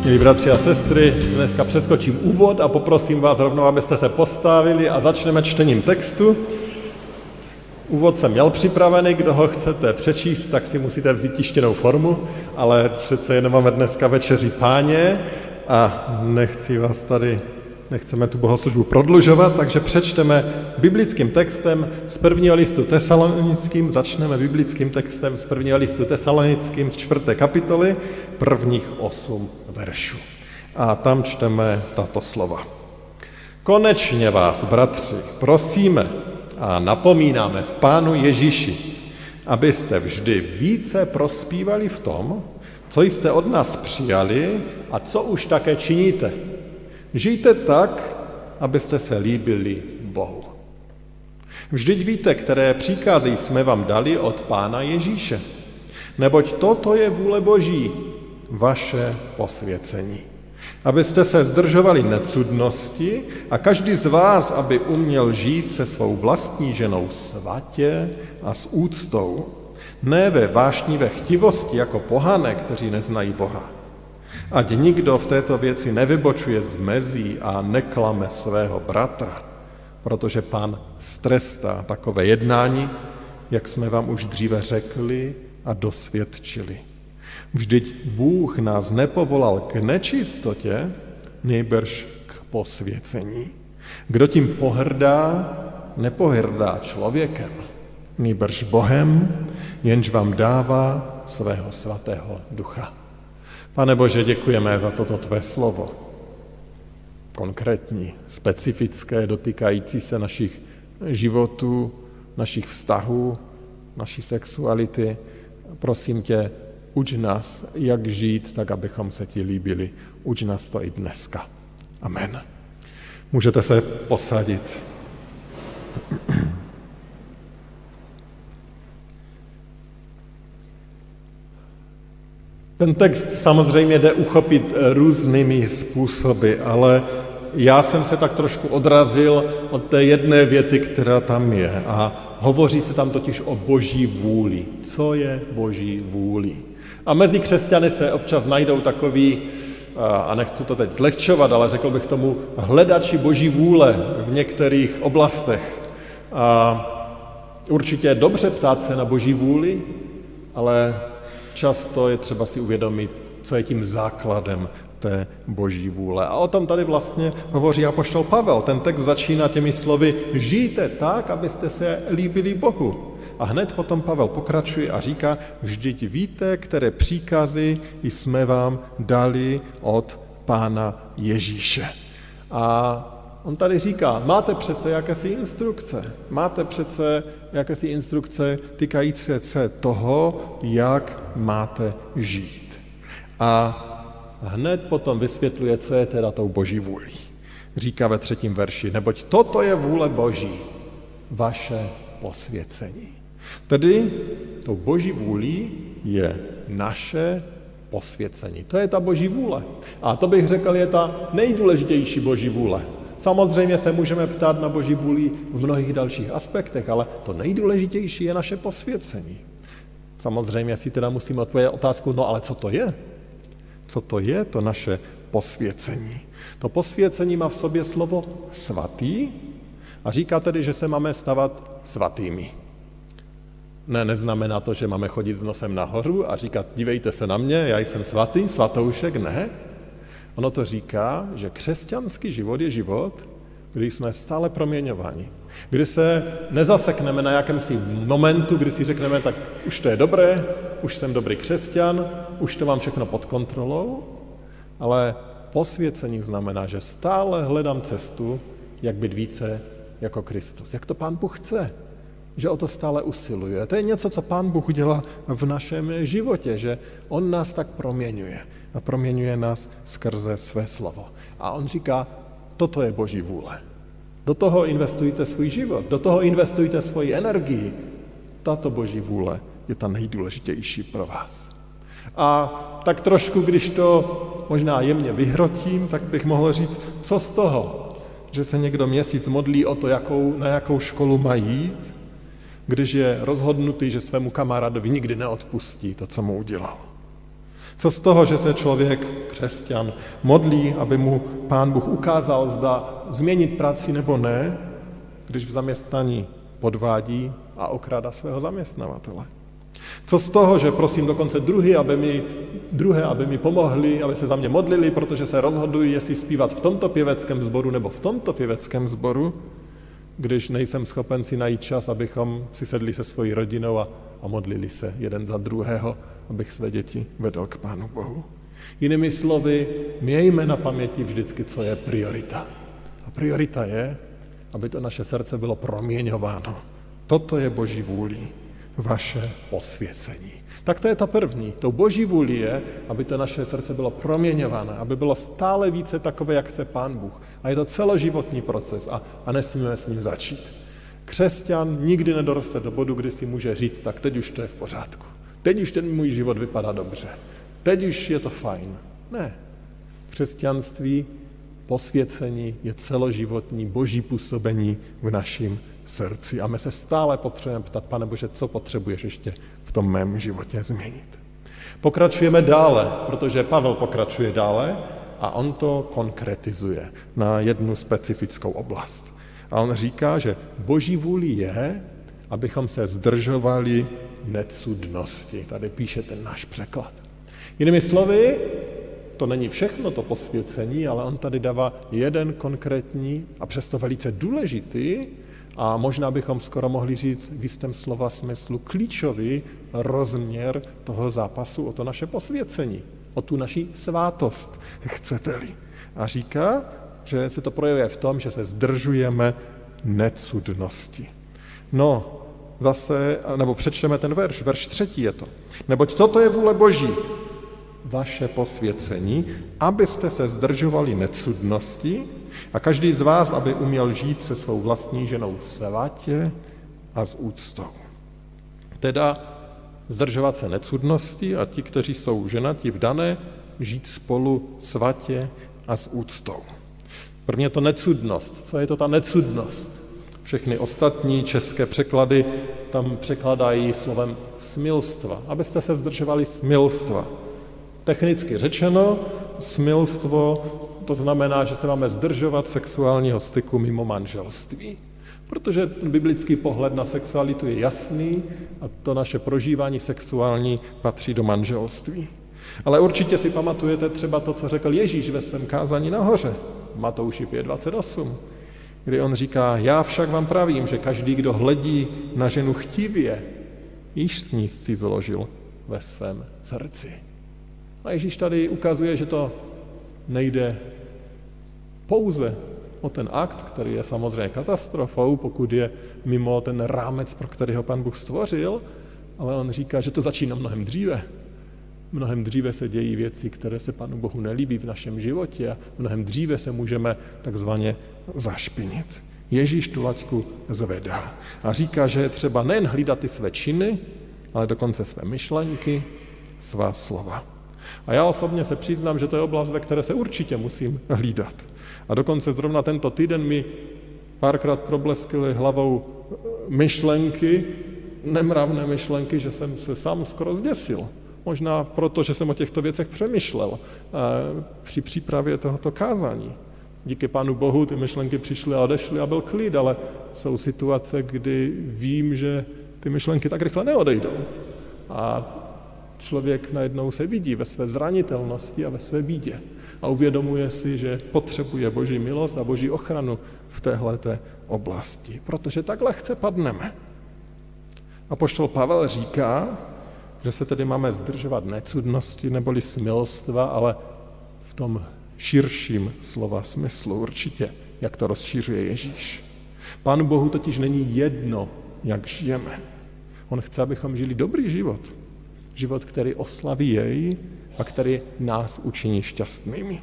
Milí bratři a sestry, dneska přeskočím úvod a poprosím vás rovnou, abyste se postavili a začneme čtením textu. Úvod jsem měl připravený, kdo ho chcete přečíst, tak si musíte vzít tištěnou formu, ale přece jenom máme dneska večeři Páně a nechceme tu bohoslužbu prodlužovat, takže přečteme biblickým textem z prvního listu tesalonickým, začneme biblickým textem z prvního listu tesalonickým z 4. kapitoly, prvních 8 veršů. A tam čteme tato slova. Konečně vás, bratři, prosíme a napomínáme v Pánu Ježíši, abyste vždy více prospívali v tom, co jste od nás přijali a co už také činíte. Žijte tak, abyste se líbili Bohu. Vždyť víte, které příkazy jsme vám dali od Pána Ježíše. Neboť toto je vůle Boží, vaše posvěcení. Abyste se zdržovali necudnosti a každý z vás, aby uměl žít se svou vlastní ženou svatě a s úctou. Ne ve vášnivé chtivosti jako pohané, kteří neznají Boha. Ať nikdo v této věci nevybočuje z mezí a neklame svého bratra, protože Pán strestá takové jednání, jak jsme vám už dříve řekli a dosvědčili. Vždyť Bůh nás nepovolal k nečistotě, nýbrž k posvěcení. Kdo tím pohrdá, nepohrdá člověkem, nýbrž Bohem, jenž vám dává svého svatého ducha. Pane Bože, děkujeme za toto tvé slovo, konkrétní, specifické, dotýkající se našich životů, našich vztahů, naší sexuality. Prosím tě, uč nás, jak žít, tak abychom se ti líbili. Uč nás to i dneska. Amen. Můžete se posadit. Ten text samozřejmě jde uchopit různými způsoby, ale já jsem se tak trošku odrazil od té jedné věty, která tam je. A hovoří se tam totiž o Boží vůli. Co je Boží vůli? A mezi křesťany se občas najdou takový, a nechci to teď zlehčovat, ale řekl bych tomu, hledači Boží vůle v některých oblastech. A určitě je dobře ptát se na Boží vůli, ale často je třeba si uvědomit, co je tím základem té Boží vůle. A o tom tady vlastně hovoří apoštol Pavel. Ten text začíná těmi slovy žijte tak, abyste se líbili Bohu. A hned potom Pavel pokračuje a říká, vždyť víte, které příkazy jsme vám dali od Pána Ježíše. A on tady říká, máte přece jakési instrukce. Máte přece jakési instrukce týkající se toho, jak máte žít. A hned potom vysvětluje, co je teda tou Boží vůlí. Říká ve 3. verši, neboť toto je vůle Boží, vaše posvěcení. Tedy tou Boží vůlí je naše posvěcení. To je ta Boží vůle. A to bych řekl, je ta nejdůležitější Boží vůle. Samozřejmě se můžeme ptát na Boží vůli v mnohých dalších aspektech, ale to nejdůležitější je naše posvěcení. Samozřejmě si teda musíme odpovědět otázku, no ale co to je? Co to je to naše posvěcení? To posvěcení má v sobě slovo svatý a říká tedy, že se máme stavat svatými. Ne, neznamená to, že máme chodit s nosem nahoru a říkat, dívejte se na mě, já jsem svatý, svatoušek, ne. Ono to říká, že křesťanský život je život, kdy jsme stále proměňováni. Kdy se nezasekneme na jakémsi momentu, kdy si řekneme, tak už to je dobré, už jsem dobrý křesťan, už to mám všechno pod kontrolou, ale posvěcení znamená, že stále hledám cestu, jak být více jako Kristus. Jak to Pán Bůh chce. že o to stále usiluje. To je něco, co Pán Bůh udělá v našem životě, že On nás tak proměňuje. A proměňuje nás skrze své slovo. A On říká, toto je Boží vůle. Do toho investujte svůj život, do toho investujte svoji energii. Tato Boží vůle je ta nejdůležitější pro vás. A tak trošku, když to možná jemně vyhrotím, tak bych mohl říct, co z toho, že se někdo měsíc modlí o to, na jakou školu má jít, když je rozhodnutý, že svému kamarádovi nikdy neodpustí to, co mu udělal. Co z toho, že se člověk, křesťan, modlí, aby mu Pán Bůh ukázal, zda změnit práci nebo ne, když v zaměstnaní podvádí a okráda svého zaměstnavatele. Co z toho, že prosím dokonce druhé, aby mi pomohli, aby se za mě modlili, protože se rozhodují, jestli zpívat v tomto pěveckém sboru nebo v tomto pěveckém sboru, když nejsem schopen si najít čas, abychom si sedli se svojí rodinou a modlili se jeden za druhého, abych své děti vedl k Pánu Bohu. Jinými slovy, mějme na paměti vždycky, co je priorita. A priorita je, aby to naše srdce bylo proměňováno. Toto je Boží vůlí, vaše posvěcení. Tak to je ta první. Tou Boží vůli je, aby to naše srdce bylo proměňované, aby bylo stále více takové, jak chce Pán Bůh. A je to celoživotní proces a nesmíme s ním začít. Křesťan nikdy nedoroste do bodu, kdy si může říct, tak teď už to je v pořádku. Teď už ten můj život vypadá dobře. Teď už je to fajn. Ne. Křesťanství, posvěcení je celoživotní Boží působení v našim srdci. A my se stále potřebujeme ptát, Pane Bože, co potřebuješ ještě v tom mém životě změnit. Pokračujeme dále, protože Pavel pokračuje dále a on to konkretizuje na jednu specifickou oblast. A on říká, že Boží vůli je, abychom se zdržovali necudnosti. Tady píše ten náš překlad. Jinými slovy, to není všechno to posvěcení, ale on tady dává jeden konkrétní a přesto velice důležitý a možná bychom skoro mohli říct v jistém slova smyslu klíčový rozměr toho zápasu o to naše posvěcení, o tu naši svátost, chcete-li. A říká, že se to projevuje v tom, že se zdržujeme necudnosti. No, zase, nebo přečteme ten verš 3 je to. Neboť toto je vůle Boží, vaše posvěcení, abyste se zdržovali necudnosti a každý z vás, aby uměl žít se svou vlastní ženou svatě a s úctou. Teda zdržovat se necudnosti a ti, kteří jsou ženatí vdané, žít spolu svatě a s úctou. Prvně to necudnost. Co je to ta necudnost? Všechny ostatní české překlady tam překladají slovem smilstva, abyste se zdržovali smilstva. Technicky řečeno, smilstvo to znamená, že se máme zdržovat sexuálního styku mimo manželství. Protože biblický pohled na sexualitu je jasný a to naše prožívání sexuální patří do manželství. Ale určitě si pamatujete třeba to, co řekl Ježíš ve svém kázání nahoře, Matouši 5:28, kdy on říká, já však vám pravím, že každý, kdo hledí na ženu chtivě, již s ní zložil ve svém srdci. A Ježíš tady ukazuje, že to nejde pouze o ten akt, který je samozřejmě katastrofou, pokud je mimo ten rámec, pro který ho Pan Bůh stvořil, ale on říká, že to začíná mnohem dříve. Mnohem dříve se dějí věci, které se Panu Bohu nelíbí v našem životě a mnohem dříve se můžeme takzvaně zašpinit. Ježíš tu laťku zvedá a říká, že je třeba nejen hlídat ty své činy, ale dokonce své myšlenky, svá slova. A já osobně se přiznám, že to je oblast, ve které se určitě musím hlídat. A dokonce zrovna tento týden mi párkrát probleskly hlavou myšlenky, nemravné myšlenky, že jsem se sám skoro zděsil. Možná proto, že jsem o těchto věcech přemýšlel při přípravě tohoto kázání. Díky Pánu Bohu ty myšlenky přišly a odešly a byl klid, ale jsou situace, kdy vím, že ty myšlenky tak rychle neodejdou. A člověk najednou se vidí ve své zranitelnosti a ve své bídě a uvědomuje si, že potřebuje Boží milost a Boží ochranu v téhleté oblasti, protože tak lehce padneme. Apoštol Pavel říká, že se tedy máme zdržovat necudnosti neboli smilstva, ale v tom širším slova smyslu určitě, jak to rozšířuje Ježíš. Pánu Bohu totiž není jedno, jak žijeme. On chce, abychom žili dobrý život. Život, který oslaví jej a který nás učiní šťastnými.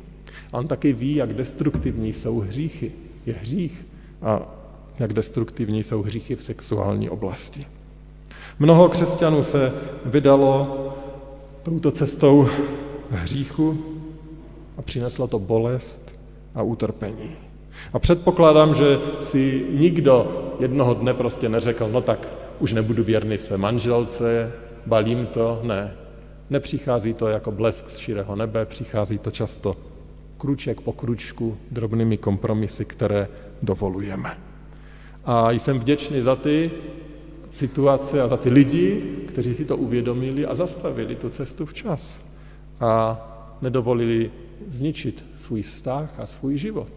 A on taky ví, jak destruktivní jsou hříchy. Je hřích a jak destruktivní jsou hříchy v sexuální oblasti. Mnoho křesťanů se vydalo touto cestou hříchu a přineslo to bolest a utrpení. A předpokládám, že si nikdo jednoho dne prostě neřekl, no tak už nebudu věrný své manželce, balím to, ne. Nepřichází to jako blesk z širého nebe, přichází to často kruček po kručku, drobnými kompromisy, které dovolujeme. A jsem vděčný za ty situace a za ty lidi, kteří si to uvědomili a zastavili tu cestu včas a nedovolili zničit svůj vztah a svůj život.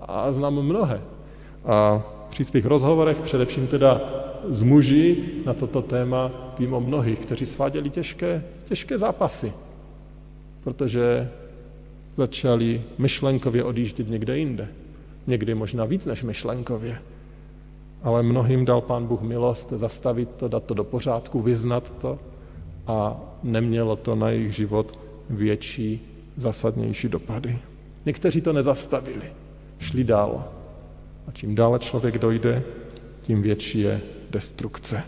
A znám mnohé. A při svých rozhovorech, především teda s muži na toto téma, vím o mnohých, kteří sváděli těžké zápasy, protože začali myšlenkově odjíždět někde jinde. Někdy možná víc než myšlenkově. Ale mnohým dal Pán Bůh milost zastavit to, dát to do pořádku, vyznat to a nemělo to na jejich život větší, zásadnější dopady. Někteří to nezastavili, šli dál. A čím dále člověk dojde, tím větší je destrukce.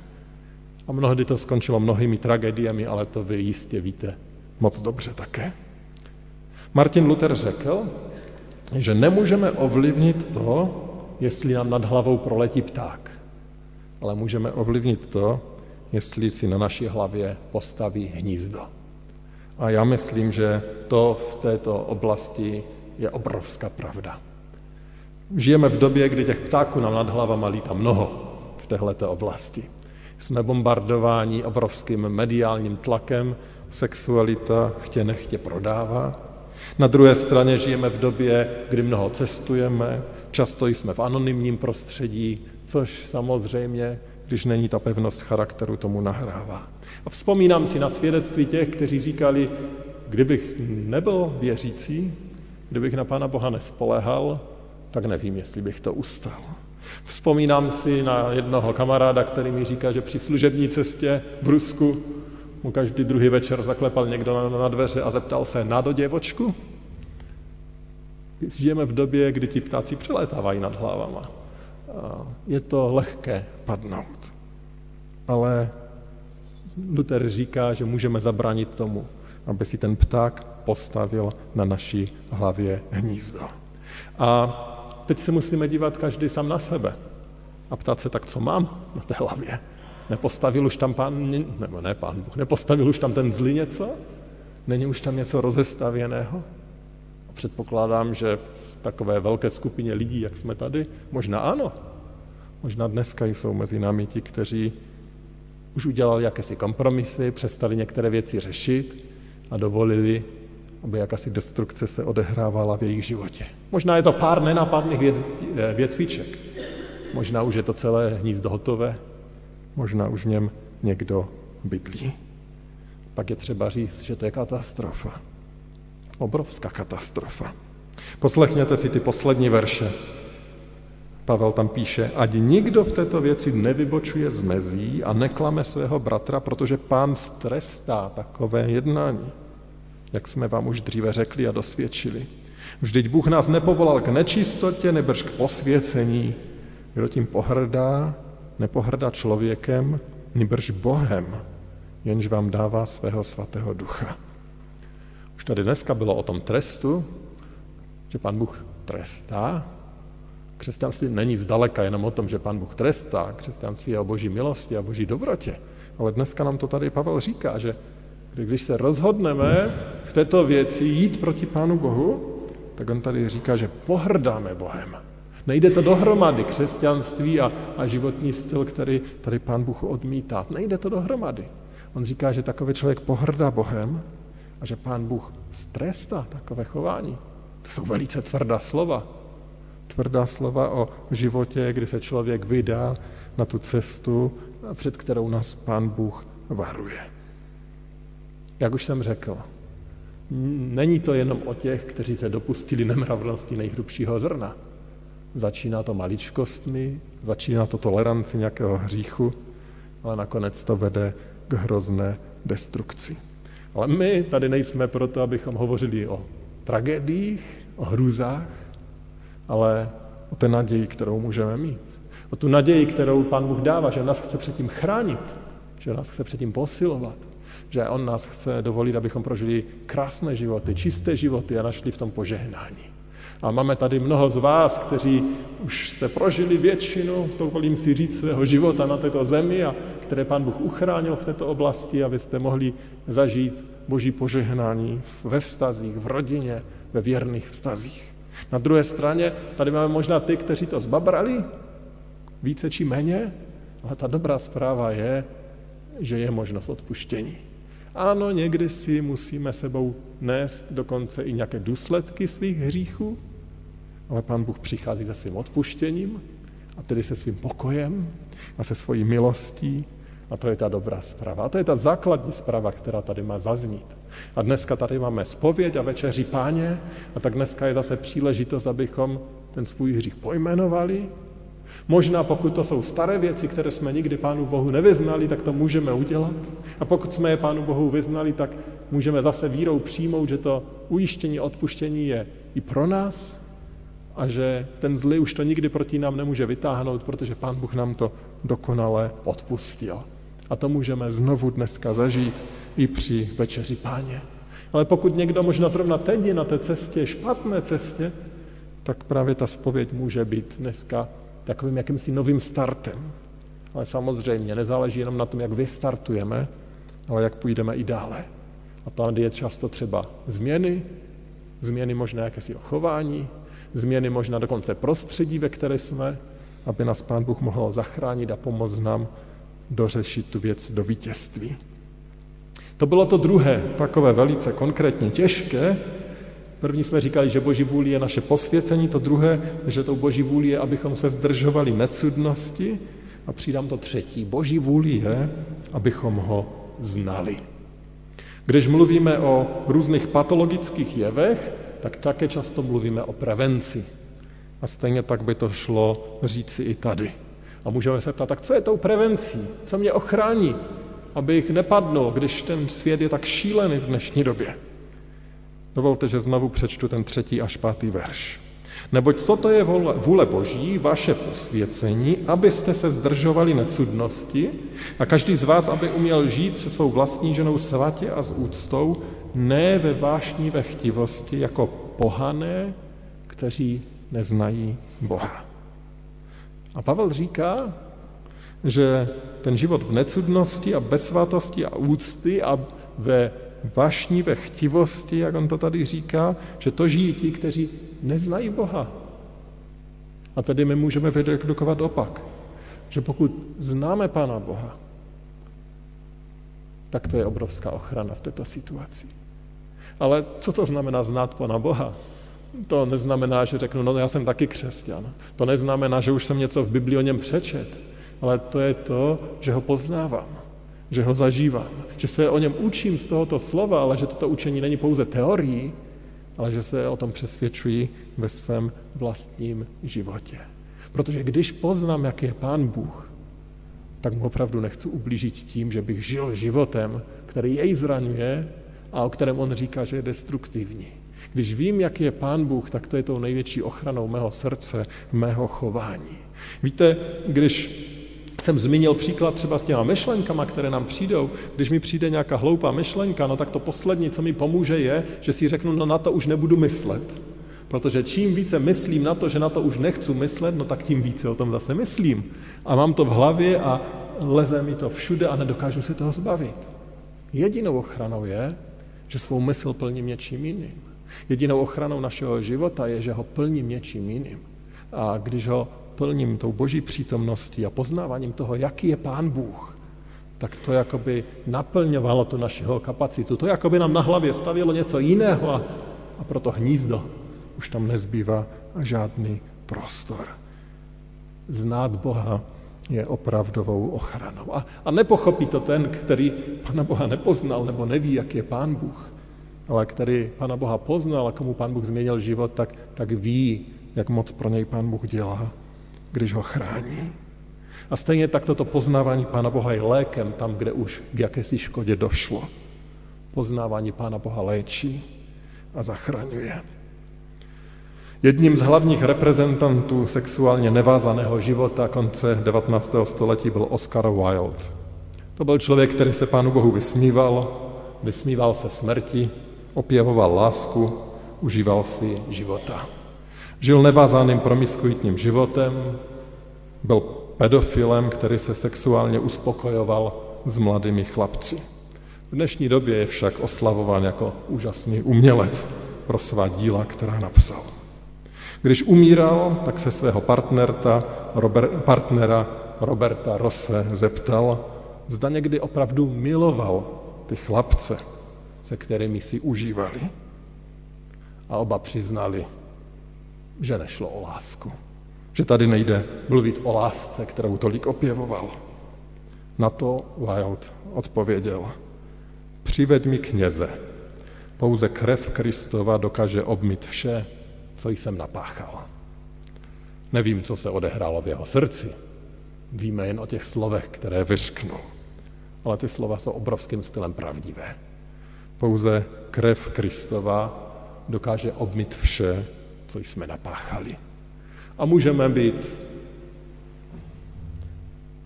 A mnohdy to skončilo mnohými tragédiemi, ale to vy jistě víte moc dobře také. Martin Luther řekl, že nemůžeme ovlivnit to, jestli nám nad hlavou proletí pták. Ale můžeme ovlivnit to, jestli si na naší hlavě postaví hnízdo. A já myslím, že to v této oblasti je obrovská pravda. Žijeme v době, kdy těch ptáků nám nad hlavama lítá mnoho v téhleté oblasti. Jsme bombardováni obrovským mediálním tlakem, sexualita chtě nechtě prodává. Na druhé straně žijeme v době, kdy mnoho cestujeme, často jsme v anonymním prostředí, což samozřejmě, když není ta pevnost charakteru, tomu nahrává. A vzpomínám si na svědectví těch, kteří říkali, kdybych nebyl věřící, kdybych na Pána Boha nespoléhal, tak nevím, jestli bych to ustal. Vzpomínám si na jednoho kamaráda, který mi říká, že při služební cestě v Rusku mu každý druhý večer zaklepal někdo na dveře a zeptal se, na do děvočku? Žijeme v době, kdy ti ptáci přelétávají nad hlavama. Je to lehké padnout. Ale Luther říká, že můžeme zabránit tomu, aby si ten pták postavil na naší hlavě hnízdo. A teď se musíme dívat každý sám na sebe a ptát se, tak co mám na té hlavě? Nepostavil už tam Nepostavil už tam ten zlý něco? Není už tam něco rozestavěného? Předpokládám, že v takové velké skupině lidí, jak jsme tady, možná ano. Možná dneska jsou mezi námi ti, kteří už udělali jakési kompromisy, přestali některé věci řešit a dovolili, aby jakási destrukce se odehrávala v jejich životě. Možná je to pár nenápadných větviček. Možná už je to celé hnízdo hotové. Možná už v něm někdo bydlí. Pak je třeba říct, že to je katastrofa. Obrovská katastrofa. Poslechněte si ty poslední verše. Pavel tam píše, ať nikdo v této věci nevybočuje z mezí a neklame svého bratra, protože Pán strestá takové jednání, jak jsme vám už dříve řekli a dosvědčili. Vždyť Bůh nás nepovolal k nečistotě, nebrž k posvěcení. Kdo tím pohrdá, nepohrdá člověkem, nebrž Bohem, jenž vám dává svého svatého ducha. Už tady dneska bylo o tom trestu, že Pán Bůh trestá. Křesťanství není zdaleka jenom o tom, že Pán Bůh trestá. Křesťanství je o Boží milosti a Boží dobrotě. Ale dneska nám to tady Pavel říká, že když se rozhodneme v této věci jít proti Pánu Bohu, tak on tady říká, že pohrdáme Bohem. Nejde to dohromady, křesťanství a životní styl, který tady Pán Bůh odmítá. Nejde to dohromady. On říká, že takový člověk pohrdá Bohem, a že Pán Bůh strestá takové chování. To jsou velice tvrdá slova. Tvrdá slova o životě, kdy se člověk vydá na tu cestu, před kterou nás Pán Bůh varuje. Jak už jsem řekl, není to jenom o těch, kteří se dopustili nemravnosti nejhrubšího zrna. Začíná to maličkostmi, začíná to toleranci nějakého hříchu, ale nakonec to vede k hrozné destrukci. Ale my tady nejsme proto, abychom hovořili o tragédiích, o hrůzách, ale o té naději, kterou můžeme mít. O tu naději, kterou Pán Bůh dává, že nás chce předtím chránit, že nás chce předtím posilovat, že On nás chce dovolit, abychom prožili krásné životy, čisté životy a našli v tom požehnání. A máme tady mnoho z vás, kteří už jste prožili většinu, to volím si říct, svého života na této zemi a které Pán Bůh uchránil v této oblasti, abyste mohli zažít Boží požehnání ve vztazích, v rodině, ve věrných vztazích. Na druhé straně tady máme možná ty, kteří to zbabrali, více či méně, ale ta dobrá zpráva je, že je možnost odpuštění. Ano, někdy si musíme sebou nést dokonce i nějaké důsledky svých hříchů, ale Pán Bůh přichází se svým odpuštěním a tedy se svým pokojem a se svojí milostí a to je ta dobrá zpráva. A to je ta základní zpráva, která tady má zaznít. A dneska tady máme spověď a večeři Páně a tak dneska je zase příležitost, abychom ten svůj hřích pojmenovali. Možná pokud to jsou staré věci, které jsme nikdy Pánu Bohu nevyznali, tak to můžeme udělat. A pokud jsme je Pánu Bohu vyznali, tak můžeme zase vírou přijmout, že to ujištění, odpuštění je i pro nás a že ten zlý už to nikdy proti nám nemůže vytáhnout, protože Pán Bůh nám to dokonale odpustil. A to můžeme znovu dneska zažít i při večeři Páně. Ale pokud někdo možná zrovna teď je na té cestě, špatné cestě, tak právě ta spověď může být dneska takovým jakýmsi novým startem. Ale samozřejmě nezáleží jenom na tom, jak vystartujeme, ale jak půjdeme i dále. A tam je často třeba změny možná jakési chování, změny možná dokonce prostředí, ve které jsme, aby nás Pán Bůh mohl zachránit a pomoct nám dořešit tu věc do vítězství. To bylo to druhé, takové velice konkrétně těžké. První jsme říkali, že Boží vůli je naše posvěcení, to druhé, že tou Boží vůli je, abychom se zdržovali necudnosti a přidám to třetí. Boží vůli je, abychom ho znali. Když mluvíme o různých patologických jevech, tak také často mluvíme o prevenci. A stejně tak by to šlo říci i tady. A můžeme se ptát, tak co je tou prevencí? Co mě ochrání, abych nepadnul, když ten svět je tak šílený v dnešní době? Dovolte, že znovu přečtu ten 3. až 5. verš. Neboť toto je vůle Boží, vaše posvěcení, abyste se zdržovali necudnosti a každý z vás, aby uměl žít se svou vlastní ženou svatě a s úctou, ne ve vášní ve chtivosti, jako pohané, kteří neznají Boha. A Pavel říká, že ten život v necudnosti a bez svatosti a úcty a ve vášní ve chtivosti, jak on to tady říká, že to žijí ti, kteří neznají Boha. A tady my můžeme vydedukovat opak, že pokud známe Pána Boha, tak to je obrovská ochrana v této situaci. Ale co to znamená znát Pána Boha? To neznamená, že řeknu, no já jsem taky křesťan. To neznamená, že už jsem něco v Biblii o něm přečet, ale to je to, že ho poznávám, že ho zažívám, že se o něm učím z tohoto slova, ale že toto učení není pouze teorií, ale že se o tom přesvědčuji ve svém vlastním životě. Protože když poznám, jak je Pán Bůh, tak mu opravdu nechci ublížit tím, že bych žil životem, který jej zraňuje a o kterém on říká, že je destruktivní. Když vím, jak je Pán Bůh, tak to je tou největší ochranou mého srdce, mého chování. Víte, když jsem zmínil příklad třeba s těma myšlenkama, které nám přijdou. Když mi přijde nějaká hloupá myšlenka, no tak to poslední, co mi pomůže, je, že si řeknu, no na to už nebudu myslet. Protože čím více myslím na to, že na to už nechci myslet, no tak tím více o tom zase myslím. A mám to v hlavě a leze mi to všude a nedokážu se toho zbavit. Jedinou ochranou je, že svou mysl plním něčím jiným. Jedinou ochranou našeho života je, že ho plním něčím jiným. A když ho plním tou Boží přítomností a poznáváním toho, jaký je Pán Bůh, tak to jakoby naplňovalo tu našeho kapacitu. To jakoby nám na hlavě stavilo něco jiného a proto hnízdo. Už tam nezbývá žádný prostor. Znát Boha je opravdovou ochranou. A nepochopí to ten, který Pana Boha nepoznal nebo neví, jak je Pán Bůh, ale který Pana Boha poznal a komu Pán Bůh změnil život, tak ví, jak moc pro něj Pán Bůh dělá, když ho chrání. A stejně tak toto poznávání Pána Boha je lékem tam, kde už k jakési škodě došlo. Poznávání Pána Boha léčí a zachraňuje. Jedním z hlavních reprezentantů sexuálně nevázaného života konce 19. století byl Oscar Wilde. To byl člověk, který se Pánu Bohu vysmíval se smrti, opěvoval lásku, užíval si života. Žil nevázaným promiskuitním životem, byl pedofilem, který se sexuálně uspokojoval s mladými chlapci. V dnešní době je však oslavován jako úžasný umělec pro svá díla, která napsal. Když umíral, tak se svého partnera Roberta Rose zeptal, zda někdy opravdu miloval ty chlapce, se kterými si užívali. A oba přiznali, že nešlo o lásku. Že tady nejde mluvit o lásce, kterou tolik opěvoval. Na to Wilde odpověděl, přiveď mi kněze, pouze krev Kristova dokáže obmýt vše, co jsem napáchal. Nevím, co se odehrálo v jeho srdci, víme jen o těch slovech, které vyřknul. Ale ty slova jsou obrovským stylem pravdivé. Pouze krev Kristova dokáže obmýt vše, co jsme napáchali. A můžeme být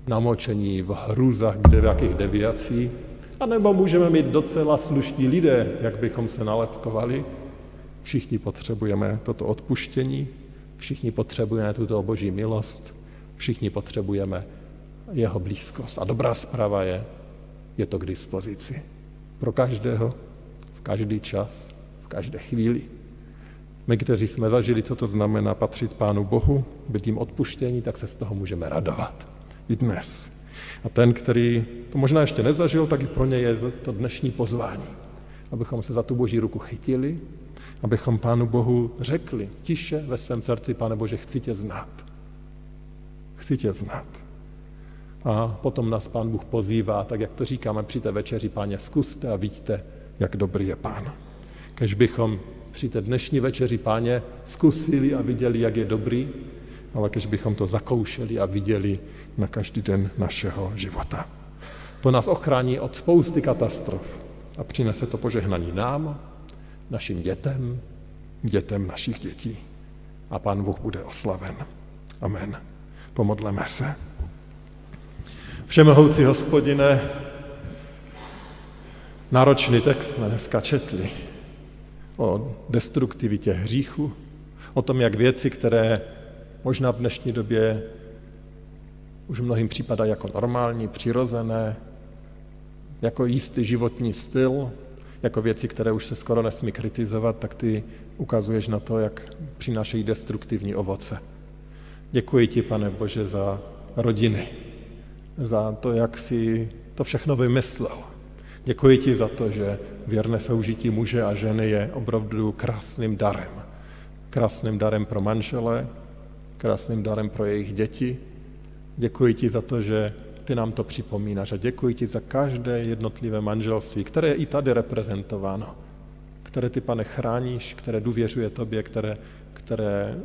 namočení v hrůzách kdejakých deviací, anebo můžeme mít docela slušní lidé, jak bychom se nalepkovali. Všichni potřebujeme toto odpuštění, všichni potřebujeme tuto Boží milost, všichni potřebujeme jeho blízkost. A dobrá zpráva je to k dispozici. Pro každého, v každý čas, v každé chvíli. My, kteří jsme zažili, co to znamená patřit Pánu Bohu, být jim odpuštění, tak se z toho můžeme radovat. I dnes. A ten, který to možná ještě nezažil, tak i pro něj je to dnešní pozvání. Abychom se za tu Boží ruku chytili, abychom Pánu Bohu řekli tiše ve svém srdci, Pane Bože, chci tě znát. Chci tě znát. A potom nás Pán Bůh pozývá, tak jak to říkáme při té večeři, Páně, zkuste a vidíte, jak dobrý je Pán. Kež bychom při té dnešní večeři, Páně, zkusili a viděli, jak je dobrý, ale kež bychom to zakoušeli a viděli na každý den našeho života. To nás ochrání od spousty katastrof a přinese to požehnaní nám, našim dětem, dětem našich dětí. A Pán Bůh bude oslaven. Amen. Pomodleme se. Všemohoucí Hospodine, náročný text jsme dneska četli o destruktivitě hříchu, o tom, jak věci, které možná v dnešní době už mnohým připadají jako normální, přirozené, jako jistý životní styl, jako věci, které už se skoro nesmí kritizovat, tak ty ukazuješ na to, jak přinášejí destruktivní ovoce. Děkuji ti, Pane Bože, za rodiny, za to, jak jsi to všechno vymyslel. Děkuji ti za to, že věrné soužití muže a ženy je opravdu krásným darem. Krásným darem pro manžele, krásným darem pro jejich děti. Děkuji ti za to, že ty nám to připomínáš a děkuji ti za každé jednotlivé manželství, které je i tady reprezentováno, které ty, Pane, chráníš, které důvěřuje tobě, které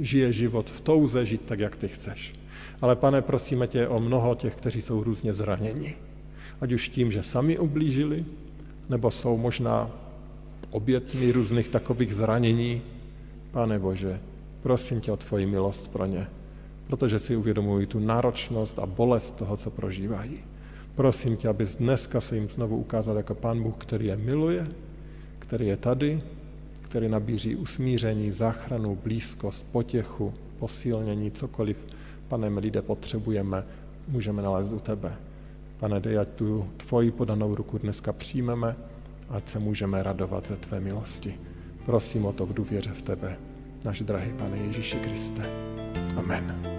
žije život v touze žít tak, jak ty chceš. Ale, Pane, prosíme tě o mnoho těch, kteří jsou různě zraněni. Ať už tím, že sami ublížili, nebo jsou možná obětmi různých takových zranění. Pane Bože, prosím tě o tvoji milost pro ně, protože si uvědomují tu náročnost a bolest toho, co prožívají. Prosím tě, abys dneska se jim znovu ukázal jako Pán Bůh, který je miluje, který je tady, který nabízí usmíření, záchranu, blízkost, potěchu, posílnění, cokoliv, Pane, my lidé potřebujeme, můžeme nalézt u tebe. Pane, dej, ať tu tvoji podanou ruku dneska přijmeme, ať se můžeme radovat ze tvé milosti. Prosím o to v důvěře v tebe, náš drahý Pane Ježíši Kriste. Amen.